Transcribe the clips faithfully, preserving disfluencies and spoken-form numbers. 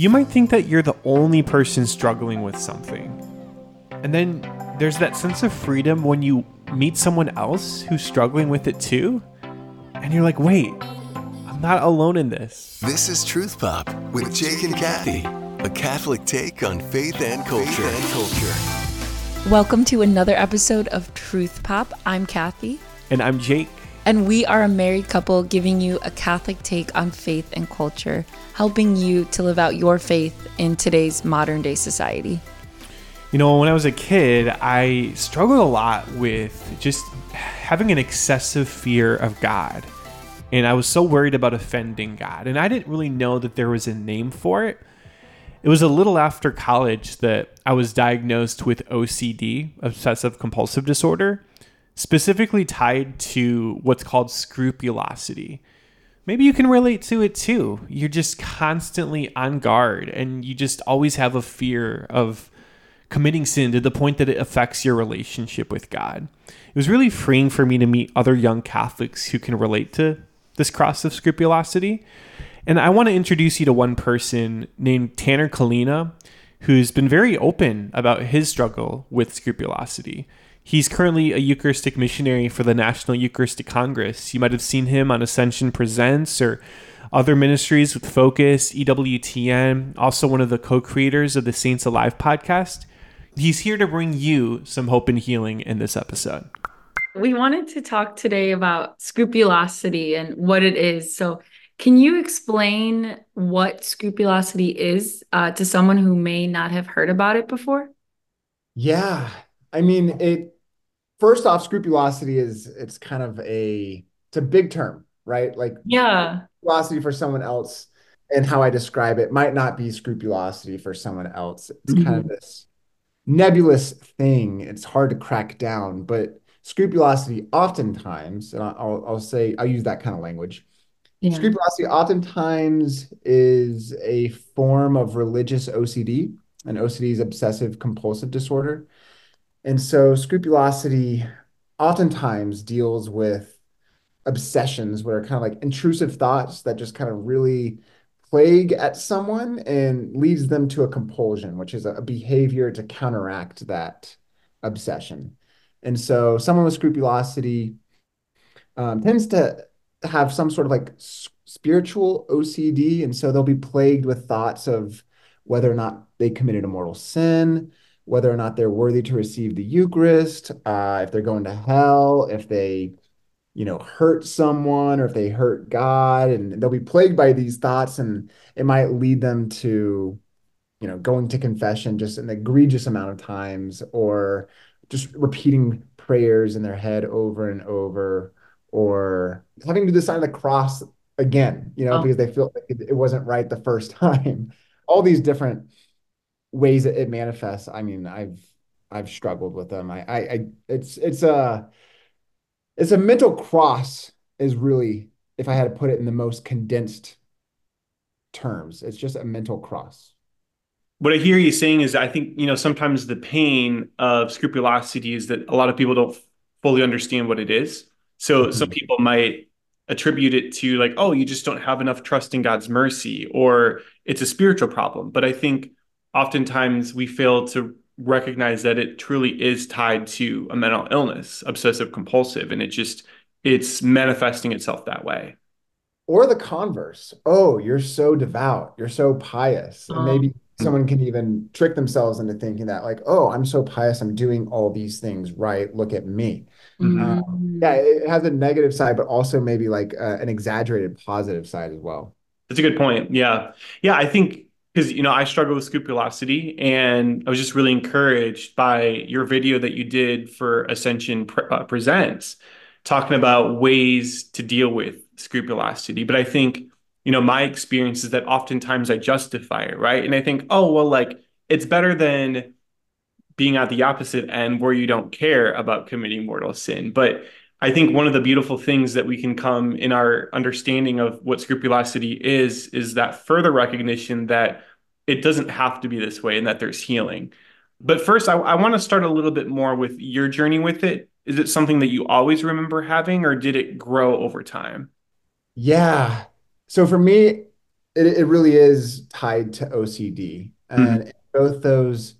You might think that you're the only person struggling with something. And then there's that sense of freedom when you meet someone else who's struggling with it too. And you're like, wait, I'm not alone in this. This is Truth Pop with Jake and Cathy, a Catholic take on faith and culture. Faith and culture. Welcome to another episode of Truth Pop. I'm Cathy. And I'm Jake. And we are a married couple giving you a Catholic take on faith and culture, helping you to live out your faith in today's modern day society. You know, when I was a kid, I struggled a lot with just having an excessive fear of God. And I was so worried about offending God. And I didn't really know that there was a name for it. It was a little after college that I was diagnosed with O C D, obsessive compulsive disorder, specifically tied to what's called scrupulosity. Maybe you can relate to it too. You're just constantly on guard and you just always have a fear of committing sin to the point that it affects your relationship with God. It was really freeing for me to meet other young Catholics who can relate to this cross of scrupulosity. And I want to introduce you to one person named Tanner Kalina, who's been very open about his struggle with scrupulosity. He's currently a Eucharistic missionary for the National Eucharistic Congress. You might have seen him on Ascension Presents or other ministries with Focus, E W T N, also one of the co-creators of the Saints Alive podcast. He's here to bring you some hope and healing in this episode. We wanted to talk today about scrupulosity and what it is. So can you explain what scrupulosity is uh, to someone who may not have heard about it before? Yeah. I mean, it. First off, scrupulosity is, it's kind of a, it's a big term, right? Like, yeah, scrupulosity for someone else and how I describe it might not be scrupulosity for someone else. It's mm-hmm. kind of this nebulous thing. It's hard to crack down, but scrupulosity oftentimes, and I'll, I'll say, I'll use that kind of language. Yeah. Scrupulosity oftentimes is a form of religious O C D, and O C D is obsessive compulsive disorder. And so scrupulosity oftentimes deals with obsessions what are kind of like intrusive thoughts that just kind of really plague at someone and leads them to a compulsion, which is a behavior to counteract that obsession. And so someone with scrupulosity um, tends to have some sort of like spiritual O C D. And so they'll be plagued with thoughts of whether or not they committed a mortal sin, whether or not they're worthy to receive the Eucharist, uh, if they're going to hell, if they, you know, hurt someone or if they hurt God, and they'll be plagued by these thoughts, and it might lead them to, you know, going to confession just an egregious amount of times, or just repeating prayers in their head over and over, or having to do the sign of the cross again, you know, oh. because they feel like it wasn't right the first time. All these different ways that it manifests. I mean, I've I've struggled with them. I, I, I it's it's a it's a mental cross is really, if I had to put it in the most condensed terms, it's just a mental cross. What I hear you saying is, I think, you know, sometimes the pain of scrupulosity is that a lot of people don't fully understand what it is. So mm-hmm. some people might attribute it to like, oh, you just don't have enough trust in God's mercy, or it's a spiritual problem. But I think oftentimes we fail to recognize that it truly is tied to a mental illness, obsessive compulsive, and it just, it's manifesting itself that way. Or the converse. Oh, you're so devout. You're so pious. Um, and maybe someone can even trick themselves into thinking that like, oh, I'm so pious. I'm doing all these things right. Look at me. Mm-hmm. Um, yeah, it has a negative side, but also maybe like uh, an exaggerated positive side as well. That's a good point. Yeah. Yeah, I think, because, you know, I struggle with scrupulosity, and I was just really encouraged by your video that you did for Ascension Pre- uh, Presents, talking about ways to deal with scrupulosity. But I think, you know, my experience is that oftentimes I justify it, right? And I think, oh, well, like, it's better than being at the opposite end where you don't care about committing mortal sin. But I think one of the beautiful things that we can come in our understanding of what scrupulosity is, is that further recognition that it doesn't have to be this way and that there's healing. But first, I, I want to start a little bit more with your journey with it. Is it something that you always remember having, or did it grow over time? Yeah. So for me, it, it really is tied to O C D. And mm-hmm. both those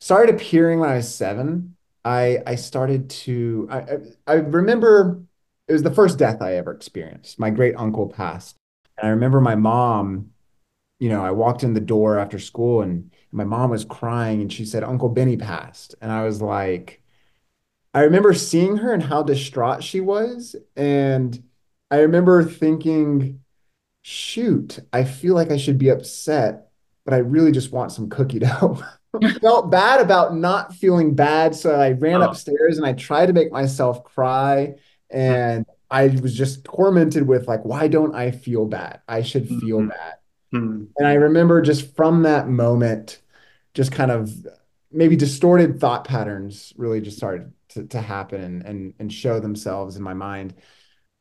started appearing when I was seven. I I started to, I, I, I remember it was the first death I ever experienced. My great uncle passed. And I remember my mom, you know, I walked in the door after school and my mom was crying and she said, Uncle Benny passed. And I was like, I remember seeing her and how distraught she was. And I remember thinking, shoot, I feel like I should be upset, but I really just want some cookie dough. I felt bad about not feeling bad. So I ran oh. upstairs and I tried to make myself cry. And I was just tormented with like, why don't I feel bad? I should feel mm-hmm. bad. Mm-hmm. And I remember just from that moment, just kind of maybe distorted thought patterns really just started to, to happen and, and and show themselves in my mind,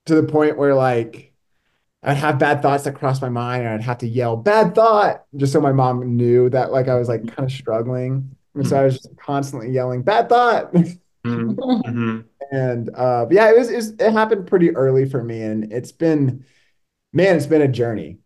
to the point where like I'd have bad thoughts that crossed my mind and I'd have to yell bad thought just so my mom knew that like I was like kind of struggling. And so I was just constantly yelling bad thought. Mm-hmm. And uh but yeah, it was, it was it happened pretty early for me, and it's been, man, it's been a journey.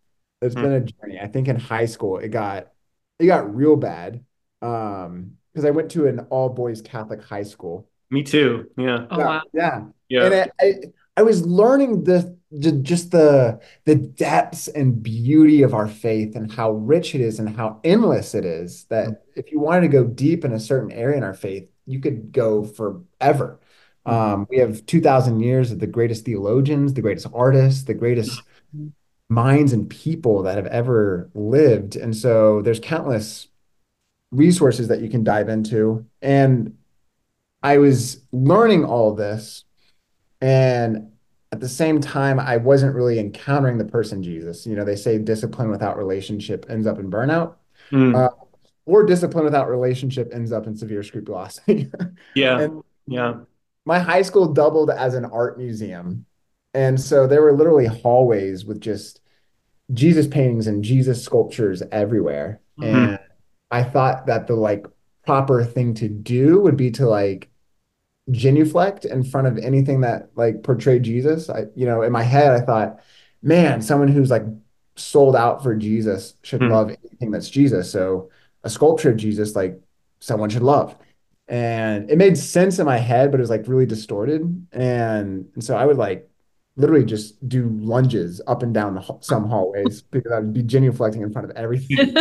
It's mm-hmm. been a journey. I think in high school it got it got real bad. Um because I went to an all boys Catholic high school. Me too. Yeah. Oh, wow. Yeah. Yeah. And it, I I was learning the, the just the the depths and beauty of our faith and how rich it is and how endless it is. That if you wanted to go deep in a certain area in our faith, you could go forever. Um, we have two thousand years of the greatest theologians, the greatest artists, the greatest minds and people that have ever lived. And so there's countless resources that you can dive into. And I was learning all this, and at the same time, I wasn't really encountering the person Jesus. You know, they say discipline without relationship ends up in burnout, mm. uh, or discipline without relationship ends up in severe scrupulosity. Yeah, and yeah. My high school doubled as an art museum, and so there were literally hallways with just Jesus paintings and Jesus sculptures everywhere. Mm-hmm. And I thought that the like proper thing to do would be to like genuflect in front of anything that like portrayed Jesus. I, you know, in my head, I thought, man, someone who's like sold out for Jesus should mm. love anything that's Jesus. So a sculpture of Jesus, like someone should love. And it made sense in my head, but it was like really distorted. And, and so I would like literally just do lunges up and down the, some hallways because I'd be genuflecting in front of everything.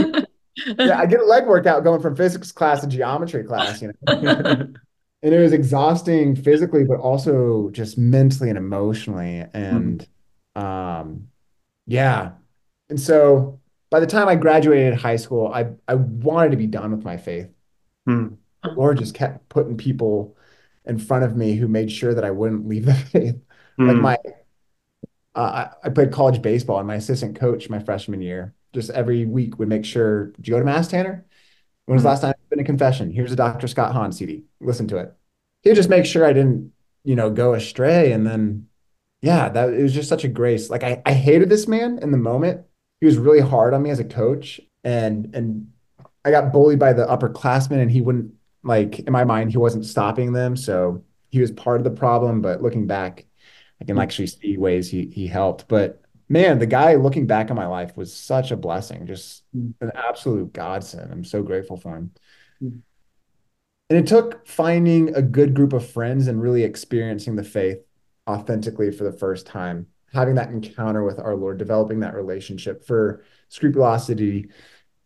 Yeah, I get a leg workout going from physics class to geometry class, you know. And it was exhausting physically, but also just mentally and emotionally. And mm-hmm. um, yeah. And so by the time I graduated high school, I, I wanted to be done with my faith. Mm. The Lord just kept putting people in front of me who made sure that I wouldn't leave the faith. Mm. Like my, uh, I played college baseball, and my assistant coach my freshman year, just every week would make sure, did you go to Mass, Tanner? When was the last time I've been to confession? Here's a Doctor Scott Hahn C D. Listen to it. He'd just make sure I didn't, you know, go astray. And then, yeah, that it was just such a grace. Like I, I hated this man in the moment. He was really hard on me as a coach, and and I got bullied by the upperclassmen, and he wouldn't, like in my mind, he wasn't stopping them. So he was part of the problem. But looking back, I can actually see ways he he helped. But man, the guy, looking back on my life, was such a blessing, just an absolute godsend. I'm so grateful for him. And it took finding a good group of friends and really experiencing the faith authentically for the first time, having that encounter with our Lord, developing that relationship for scrupulosity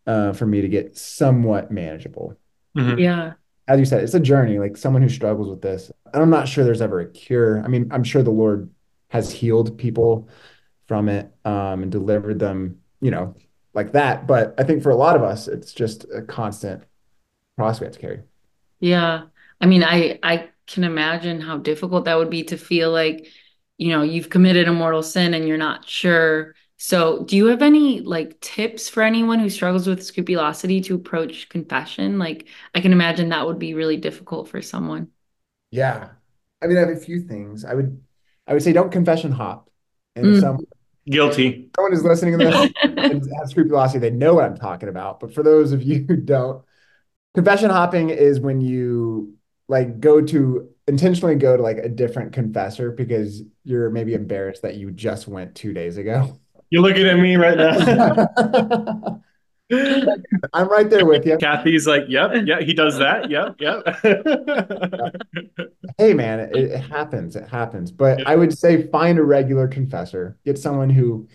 uh, for me to get somewhat manageable. Mm-hmm. Yeah. As you said, it's a journey, like someone who struggles with this. I'm not sure there's ever a cure. I mean, I'm sure the Lord has healed people from it um, and delivered them, you know, like that. But I think for a lot of us, it's just a constant cross we have to carry. Yeah. I mean, I, I can imagine how difficult that would be, to feel like, you know, you've committed a mortal sin and you're not sure. So do you have any like tips for anyone who struggles with scrupulosity to approach confession? Like, I can imagine that would be really difficult for someone. Yeah. I mean, I have a few things. I would, I would say don't confession hop. And mm. some Guilty. Someone is listening to this and has scrupulosity, they know what I'm talking about. But for those of you who don't, confession hopping is when you like go to intentionally go to like a different confessor because you're maybe embarrassed that you just went two days ago. You're looking at me right now. I'm right there with you. Kathy's like, yep, yeah, he does that. Yep, yep. Hey, man, it, it happens. It happens. But I would say find a regular confessor. Get someone who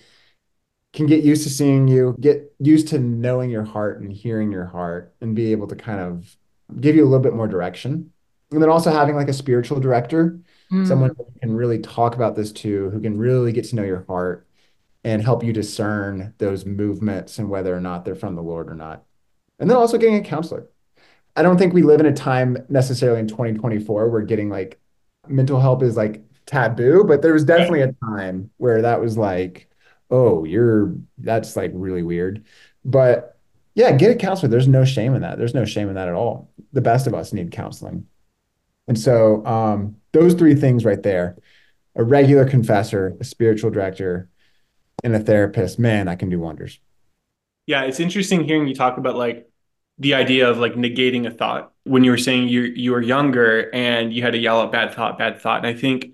can get used to seeing you, get used to knowing your heart and hearing your heart, and be able to kind of give you a little bit more direction. And then also having like a spiritual director, mm. someone who can really talk about this to, who can really get to know your heart and help you discern those movements and whether or not they're from the Lord or not. And then also getting a counselor. I don't think we live in a time necessarily in twenty twenty-four where getting like mental help is like taboo, but there was definitely a time where that was like, oh, you're, that's like really weird. But yeah, get a counselor. There's no shame in that. There's no shame in that at all. The best of us need counseling. And so um, those three things right there, a regular confessor, a spiritual director, and a therapist, man, I can do wonders. Yeah, it's interesting hearing you talk about like the idea of like negating a thought when you were saying you you were younger and you had to yell out bad thought, bad thought. And I think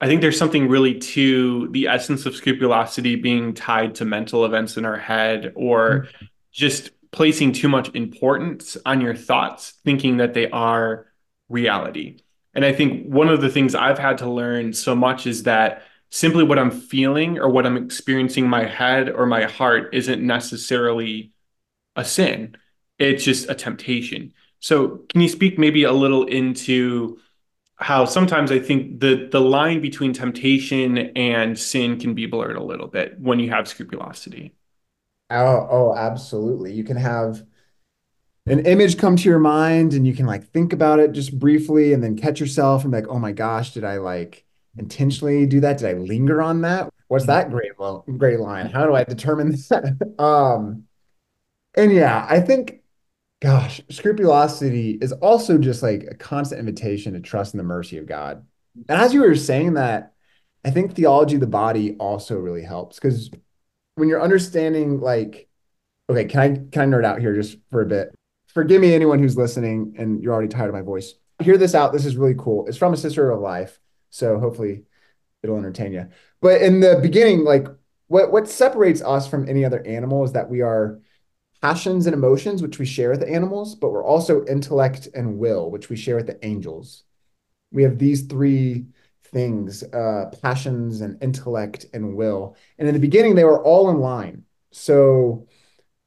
I think there's something really to the essence of scrupulosity being tied to mental events in our head, or mm-hmm. just placing too much importance on your thoughts, thinking that they are reality. And I think one of the things I've had to learn so much is that simply what I'm feeling or what I'm experiencing in my head or my heart isn't necessarily a sin. It's just a temptation. So can you speak maybe a little into how sometimes I think the the line between temptation and sin can be blurred a little bit when you have scrupulosity? Oh, oh, absolutely. You can have an image come to your mind and you can like think about it just briefly and then catch yourself and be like, oh my gosh, did I like intentionally do that? Did I linger on that? What's that gray, lo- gray line? How do I determine that? um, and yeah, I think, gosh, scrupulosity is also just like a constant invitation to trust in the mercy of God. And as you were saying that, I think theology of the body also really helps, because when you're understanding like, okay, can I, can I nerd out here just for a bit? Forgive me, anyone who's listening and you're already tired of my voice. Hear this out. This is really cool. It's from a sister of life, so hopefully it'll entertain you. But in the beginning, like what, what separates us from any other animal is that we are passions and emotions, which we share with the animals, but we're also intellect and will, which we share with the angels. We have these three things, uh, passions and intellect and will. And in the beginning, they were all in line. So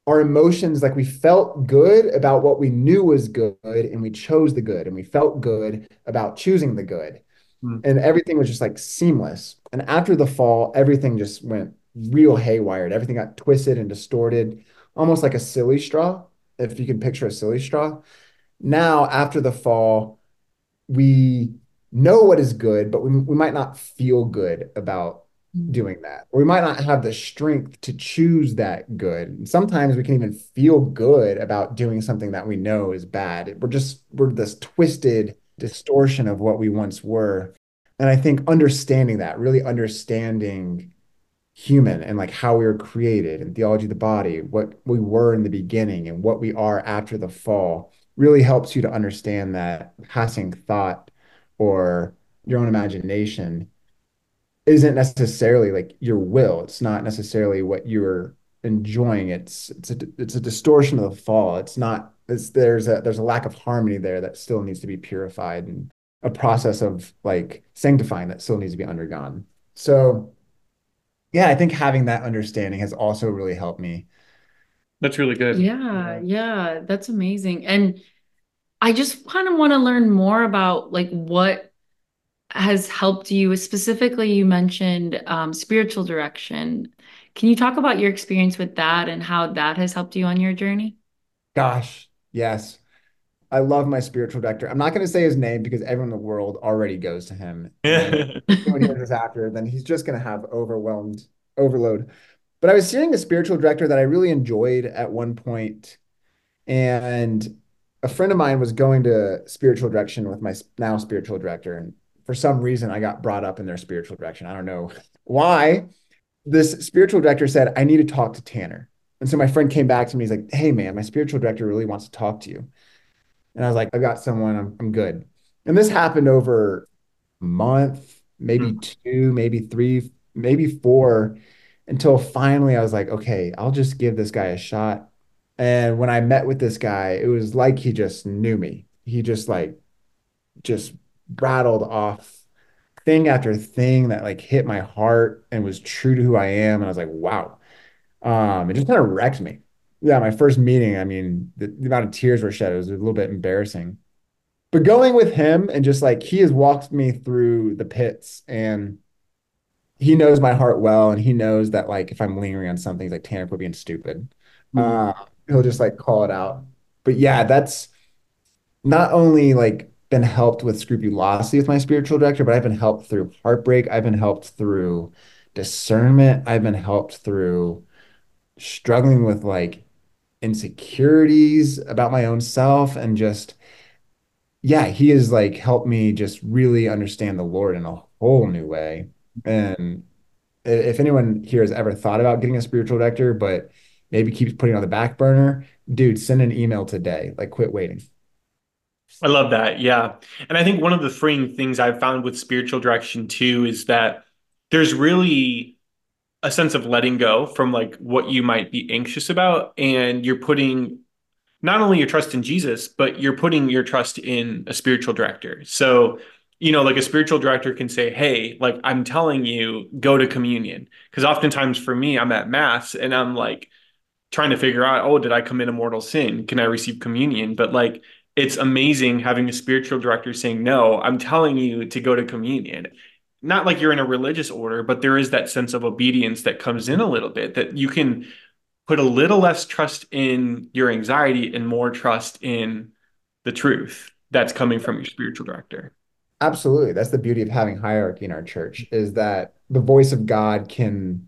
our emotions, like we felt good about what we knew was good and we chose the good, and we felt good about choosing the good. Mm. And everything was just like seamless. And after the fall, everything just went real haywired. Everything got twisted and distorted, almost like a silly straw, if you can picture a silly straw. Now, after the fall, we know what is good, but we, we might not feel good about doing that. Or we might not have the strength to choose that good. And sometimes we can even feel good about doing something that we know is bad. We're just, we're this twisted distortion of what we once were. And I think understanding that, really understanding human and like how we were created and theology of the body, what we were in the beginning and what we are after the fall, really helps you to understand that passing thought or your own imagination isn't necessarily like your will. It's not necessarily what you're enjoying. It's it's a it's a distortion of the fall. It's not. It's there's a there's a lack of harmony there that still needs to be purified, and a process of like sanctifying that still needs to be undergone. So, yeah, I think having that understanding has also really helped me. That's really good. Yeah, yeah, that's amazing. And I just kind of want to learn more about like what has helped you. Specifically, you mentioned um, spiritual direction. Can you talk about your experience with that and how that has helped you on your journey? Gosh, yes. I love my spiritual director. I'm not going to say his name because everyone in the world already goes to him. When he hears after, then he's just going to have overwhelmed overload. But I was seeing a spiritual director that I really enjoyed at one point, and a friend of mine was going to spiritual direction with my now spiritual director, and for some reason, I got brought up in their spiritual direction. I don't know why. This spiritual director said, I need to talk to Tanner. And so my friend came back to me. He's like, hey, man, my spiritual director really wants to talk to you. And I was like, I got someone. I'm, I'm good. And this happened over a month, maybe two, maybe three, maybe four. until finally I was like, okay, I'll just give this guy a shot. And when I met with this guy, it was like he just knew me. He just like just rattled off thing after thing that like hit my heart and was true to who I am. And I was like, wow. Um, it just kind of wrecked me. Yeah, my first meeting, I mean, the, the amount of tears were shed. It was a little bit embarrassing. But going with him and just like he has walked me through the pits and he knows my heart well. And he knows that like if I'm lingering on something, he's like, Tanner, quit being stupid. Mm-hmm. Uh, he'll just like call it out. But yeah, that's not only like been helped with scrupulosity with my spiritual director, but I've been helped through heartbreak. I've been helped through discernment. I've been helped through struggling with like insecurities about my own self, and just, yeah, he has like helped me just really understand the Lord in a whole new way. And if anyone here has ever thought about getting a spiritual director, but maybe keeps putting on the back burner, dude, send an email today. Like, quit waiting. I love that. Yeah. And I think one of the freeing things I've found with spiritual direction too, is that there's really a sense of letting go from like what you might be anxious about. And you're putting not only your trust in Jesus, but you're putting your trust in a spiritual director. So, you know, like a spiritual director can say, hey, like I'm telling you, go to communion. Because oftentimes for me, I'm at mass and I'm like trying to figure out, oh, did I commit a mortal sin? Can I receive communion? But like, it's amazing having a spiritual director saying, no, I'm telling you to go to communion. Not like you're in a religious order, but there is that sense of obedience that comes in a little bit, that you can put a little less trust in your anxiety and more trust in the truth that's coming from your spiritual director. Absolutely. That's the beauty of having hierarchy in our church, is that the voice of God can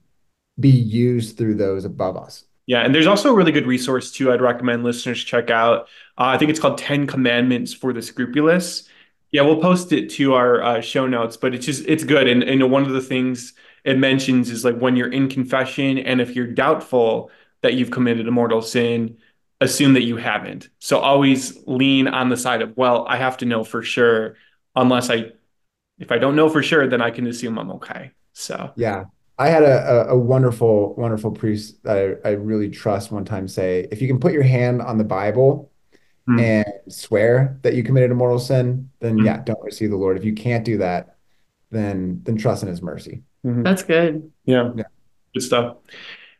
be used through those above us. Yeah. And there's also a really good resource too I'd recommend listeners check out. Uh, I think it's called ten commandments for the Scrupulous. Yeah, we'll post it to our uh, show notes, but it's just, it's good. And, and one of the things it mentions is like when you're in confession and if you're doubtful that you've committed a mortal sin, assume that you haven't. So always lean on the side of, well, I have to know for sure, unless I, if I don't know for sure, then I can assume I'm okay. So, yeah. I had a, a, a wonderful, wonderful priest that I, I really trust one time say, if you can put your hand on the Bible mm. and swear that you committed a mortal sin, then mm. yeah, don't receive the Lord. If you can't do that, then then trust in his mercy. Mm-hmm. That's good. Yeah. yeah. Good stuff.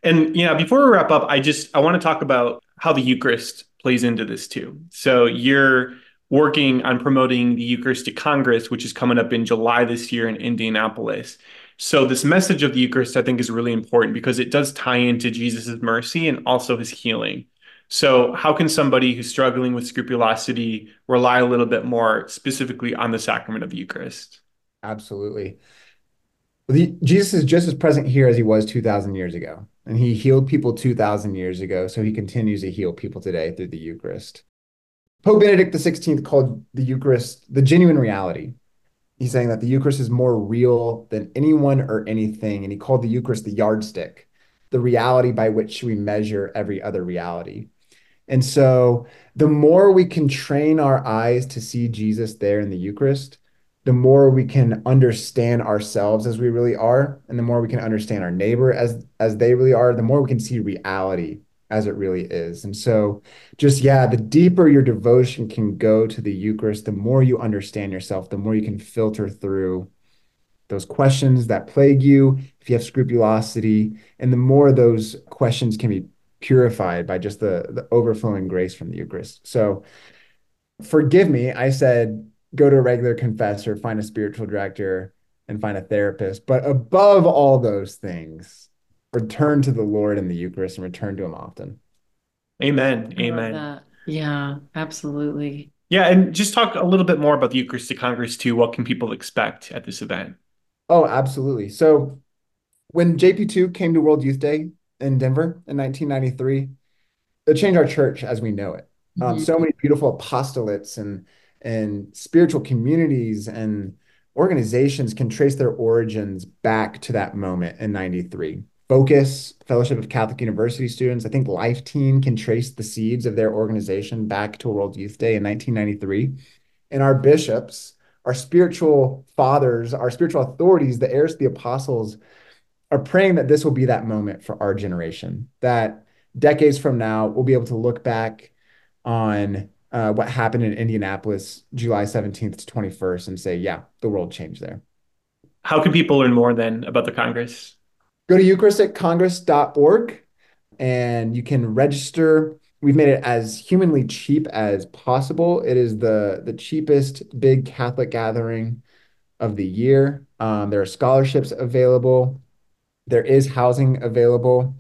And yeah, before we wrap up, I just, I want to talk about how the Eucharist plays into this too. So you're working on promoting the Eucharistic Congress, which is coming up in July this year in Indianapolis. So this message of the Eucharist, I think, is really important because it does tie into Jesus's mercy and also his healing. So how can somebody who's struggling with scrupulosity rely a little bit more specifically on the sacrament of the Eucharist? Absolutely. The, Jesus is just as present here as he was two thousand years ago, and he healed people two thousand years ago. So he continues to heal people today through the Eucharist. Pope Benedict the sixteenth called the Eucharist the genuine reality. He's saying that the Eucharist is more real than anyone or anything. And he called the Eucharist the yardstick, the reality by which we measure every other reality. And so the more we can train our eyes to see Jesus there in the Eucharist, the more we can understand ourselves as we really are. And the more we can understand our neighbor as, as they really are, the more we can see reality as it really is. And so just, yeah, the deeper your devotion can go to the Eucharist, the more you understand yourself, the more you can filter through those questions that plague you, if you have scrupulosity, and the more those questions can be purified by just the, the overflowing grace from the Eucharist. So forgive me, I said, go to a regular confessor, find a spiritual director, and find a therapist. But above all those things, return to the Lord in the Eucharist and return to him often. Amen. Amen. Yeah, absolutely. Yeah. And just talk a little bit more about the Eucharistic Congress too. What can people expect at this event? Oh, absolutely. So when J P two came to World Youth Day in Denver in nineteen ninety-three, it changed our church as we know it. Um, mm-hmm. So many beautiful apostolates and, and spiritual communities and organizations can trace their origins back to that moment in ninety-three. Focus, Fellowship of Catholic University Students, I think Life Teen can trace the seeds of their organization back to World Youth Day in nineteen ninety-three. And our bishops, our spiritual fathers, our spiritual authorities, the heirs to the apostles, are praying that this will be that moment for our generation, that decades from now, we'll be able to look back on uh, what happened in Indianapolis, July seventeenth to twenty-first, and say, yeah, the world changed there. How can people learn more then about the Congress? Go to eucharistic congress dot org and you can register. We've made it as humanly cheap as possible. It is the, the cheapest big Catholic gathering of the year. Um, there are scholarships available. There is housing available.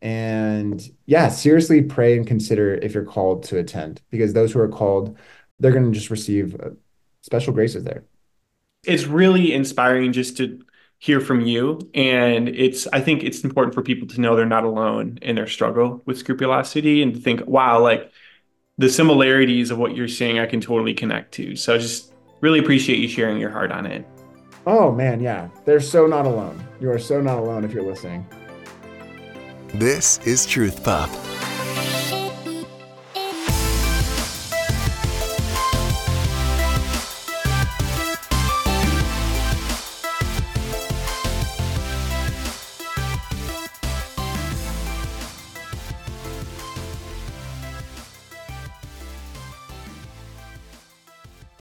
And yeah, seriously pray and consider if you're called to attend, because those who are called, they're going to just receive special graces there. It's really inspiring just to hear from you. And it's, I think it's important for people to know they're not alone in their struggle with scrupulosity, and to think, wow, like the similarities of what you're saying, I can totally connect to. So I just really appreciate you sharing your heart on it. Oh man, yeah. They're so not alone. You are so not alone if you're listening. This is Truth Pop.